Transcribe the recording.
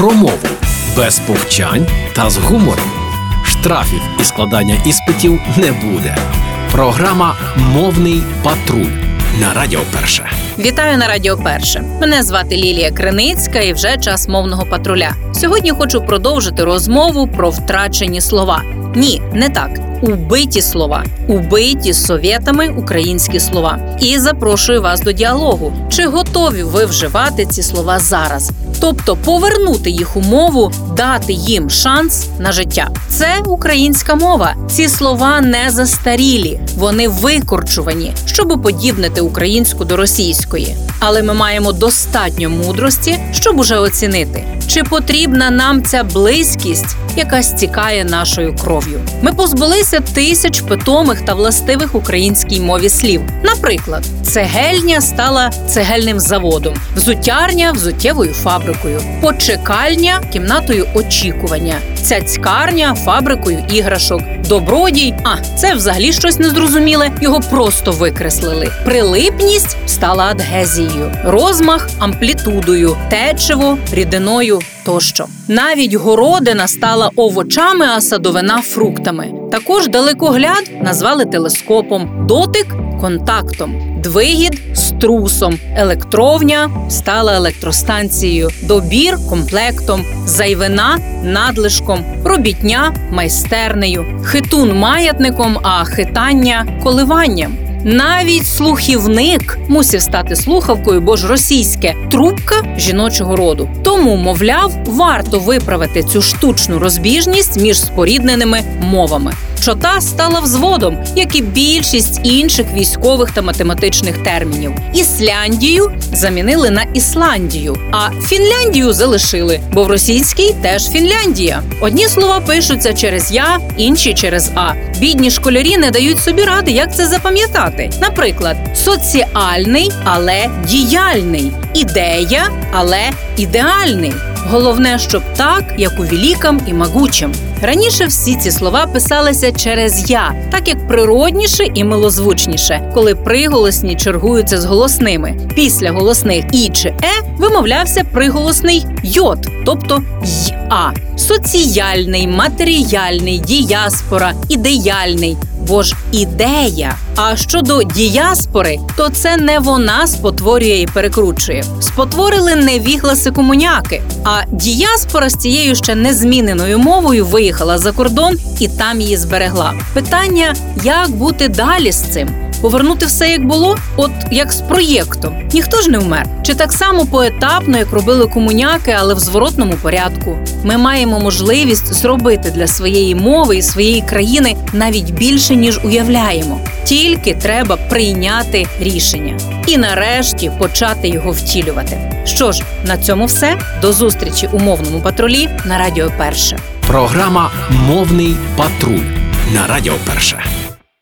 про мову без повчань та з гумором. Штрафів і складання іспитів не буде. Програма «Мовний патруль» на Радіо Перше. Вітаю на Радіо Перше. Мене звати Лілія Криницька і вже час мовного патруля. Сьогодні хочу продовжити розмову про втрачені слова. Ні, не так. Убиті слова. Убиті совєтами українські слова. І запрошую вас до діалогу. Чи готові ви вживати ці слова зараз? Тобто повернути їх у мову, дати їм шанс на життя. Це українська мова. Ці слова не застарілі, вони викорчувані, щоб уподібнити українську до російської. Але ми маємо достатньо мудрості, щоб уже оцінити, чи потрібна нам ця близькість, яка стікає нашою кров'ю. Ми позбулися тисяч питомих та властивих українській мові слів. Наприклад, цегельня стала цегельним заводом, взуттярня – взуттєвою фабрикою, почекальня – кімнатою очікування, цяцькарня – фабрикою іграшок, добродій – це взагалі щось незрозуміле, його просто викреслили. Прилипність стала адгезією, розмах – амплітудою, течиво – рідиною тощо. Навіть городина стала овочами, а садовина – фруктами. Також далекогляд назвали телескопом, дотик – контактом, двигід – струсом, електровня стала електростанцією, добір – комплектом, зайвина – надлишком, робітня – майстернею, хитун – маятником, а хитання – коливанням. Навіть слухівник мусив стати слухавкою, бо ж російське – трубка жіночого роду. Тому, мовляв, варто виправити цю штучну розбіжність між спорідненими мовами. Чота стала взводом, як і більшість інших військових та математичних термінів. Ісландію замінили на Ісландію, а Фінляндію залишили, бо в російській теж Фінляндія. Одні слова пишуться через «я», інші через «а». Бідні школярі не дають собі ради, як це запам'ятати. Наприклад, соціальний, але діяльний, ідея, але ідеальний. Головне, щоб так, як у великам і могучим. Раніше всі ці слова писалися через «я», так як природніше і милозвучніше, коли приголосні чергуються з голосними. Після голосних «і» чи «е» вимовлявся приголосний «йот», тобто «й-а». Соціальний, матеріальний, діяспора, ідеальний. Бо ж ідея. А щодо діяспори, то це не вона спотворює і перекручує. Спотворили невігласи комуняки. А діяспора з цією ще незміненою мовою виїхала за кордон і там її зберегла. Питання, як бути далі з цим? Повернути все, як було? От як з проєктом. Ніхто ж не вмер. Чи так само поетапно, як робили комуняки, але в зворотному порядку? Ми маємо можливість зробити для своєї мови і своєї країни навіть більше, ніж уявляємо. Тільки треба прийняти рішення. І нарешті почати його втілювати. Що ж, на цьому все. До зустрічі у Мовному патрулі на Радіо Перше. Програма «Мовний патруль» на Радіо Перше.